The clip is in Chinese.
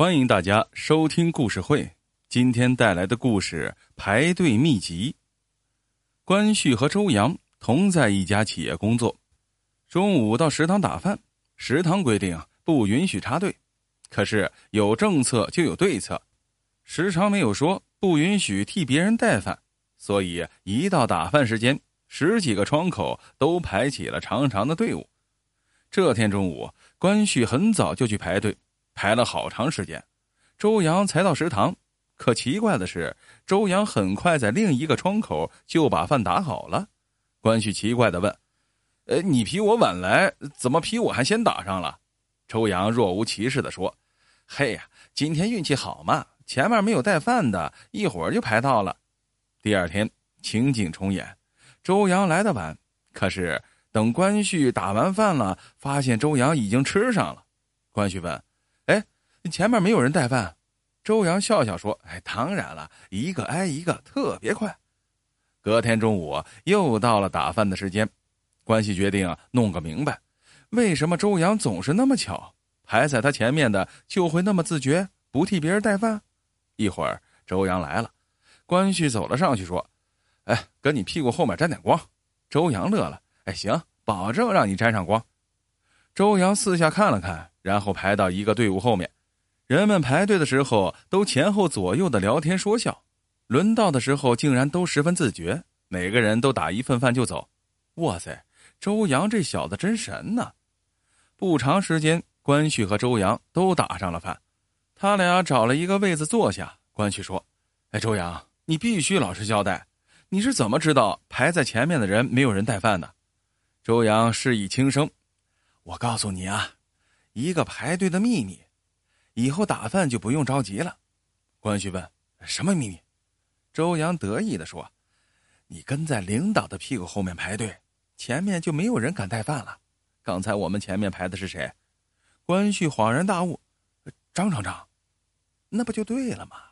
欢迎大家收听故事会，今天带来的故事《排队秘籍》。关旭和周洋同在一家企业工作，中午到食堂打饭，食堂规定不允许插队，可是有政策就有对策，时常没有说不允许替别人带饭，所以一到打饭时间，十几个窗口都排起了长长的队伍。这天中午，关旭很早就去排队，排了好长时间，周洋才到食堂。可奇怪的是，周洋很快在另一个窗口就把饭打好了。关旭奇怪地问：你比我晚来，怎么比我还先打上了？周洋若无其事地说：嘿呀，今天运气好嘛，前面没有带饭的，一会儿就排到了。第二天情景重演，周洋来得晚，可是等关旭打完饭了，发现周洋已经吃上了。关旭问：前面没有人带饭？周洋笑笑说：当然了，一个挨一个，特别快。隔天中午又到了打饭的时间，关系决定弄个明白，为什么周洋总是那么巧，排在他前面的就会那么自觉不替别人带饭。一会儿周洋来了，关系走了上去说：跟你屁股后面沾点光。周洋乐了：行，保证让你沾上光。周洋四下看了看，然后排到一个队伍后面。人们排队的时候都前后左右的聊天说笑，轮到的时候竟然都十分自觉，每个人都打一份饭就走。哇塞，周洋这小子真神呐！不长时间，关旭和周洋都打上了饭，他俩找了一个位子坐下。关旭说：周洋，你必须老实交代，你是怎么知道排在前面的人没有人带饭的？周洋示意轻声：我告诉你一个排队的秘密，以后打饭就不用着急了。关旭问：什么秘密？周洋得意地说：你跟在领导的屁股后面排队，前面就没有人敢带饭了。刚才我们前面排的是谁？关旭恍然大悟：张厂长。那不就对了吗？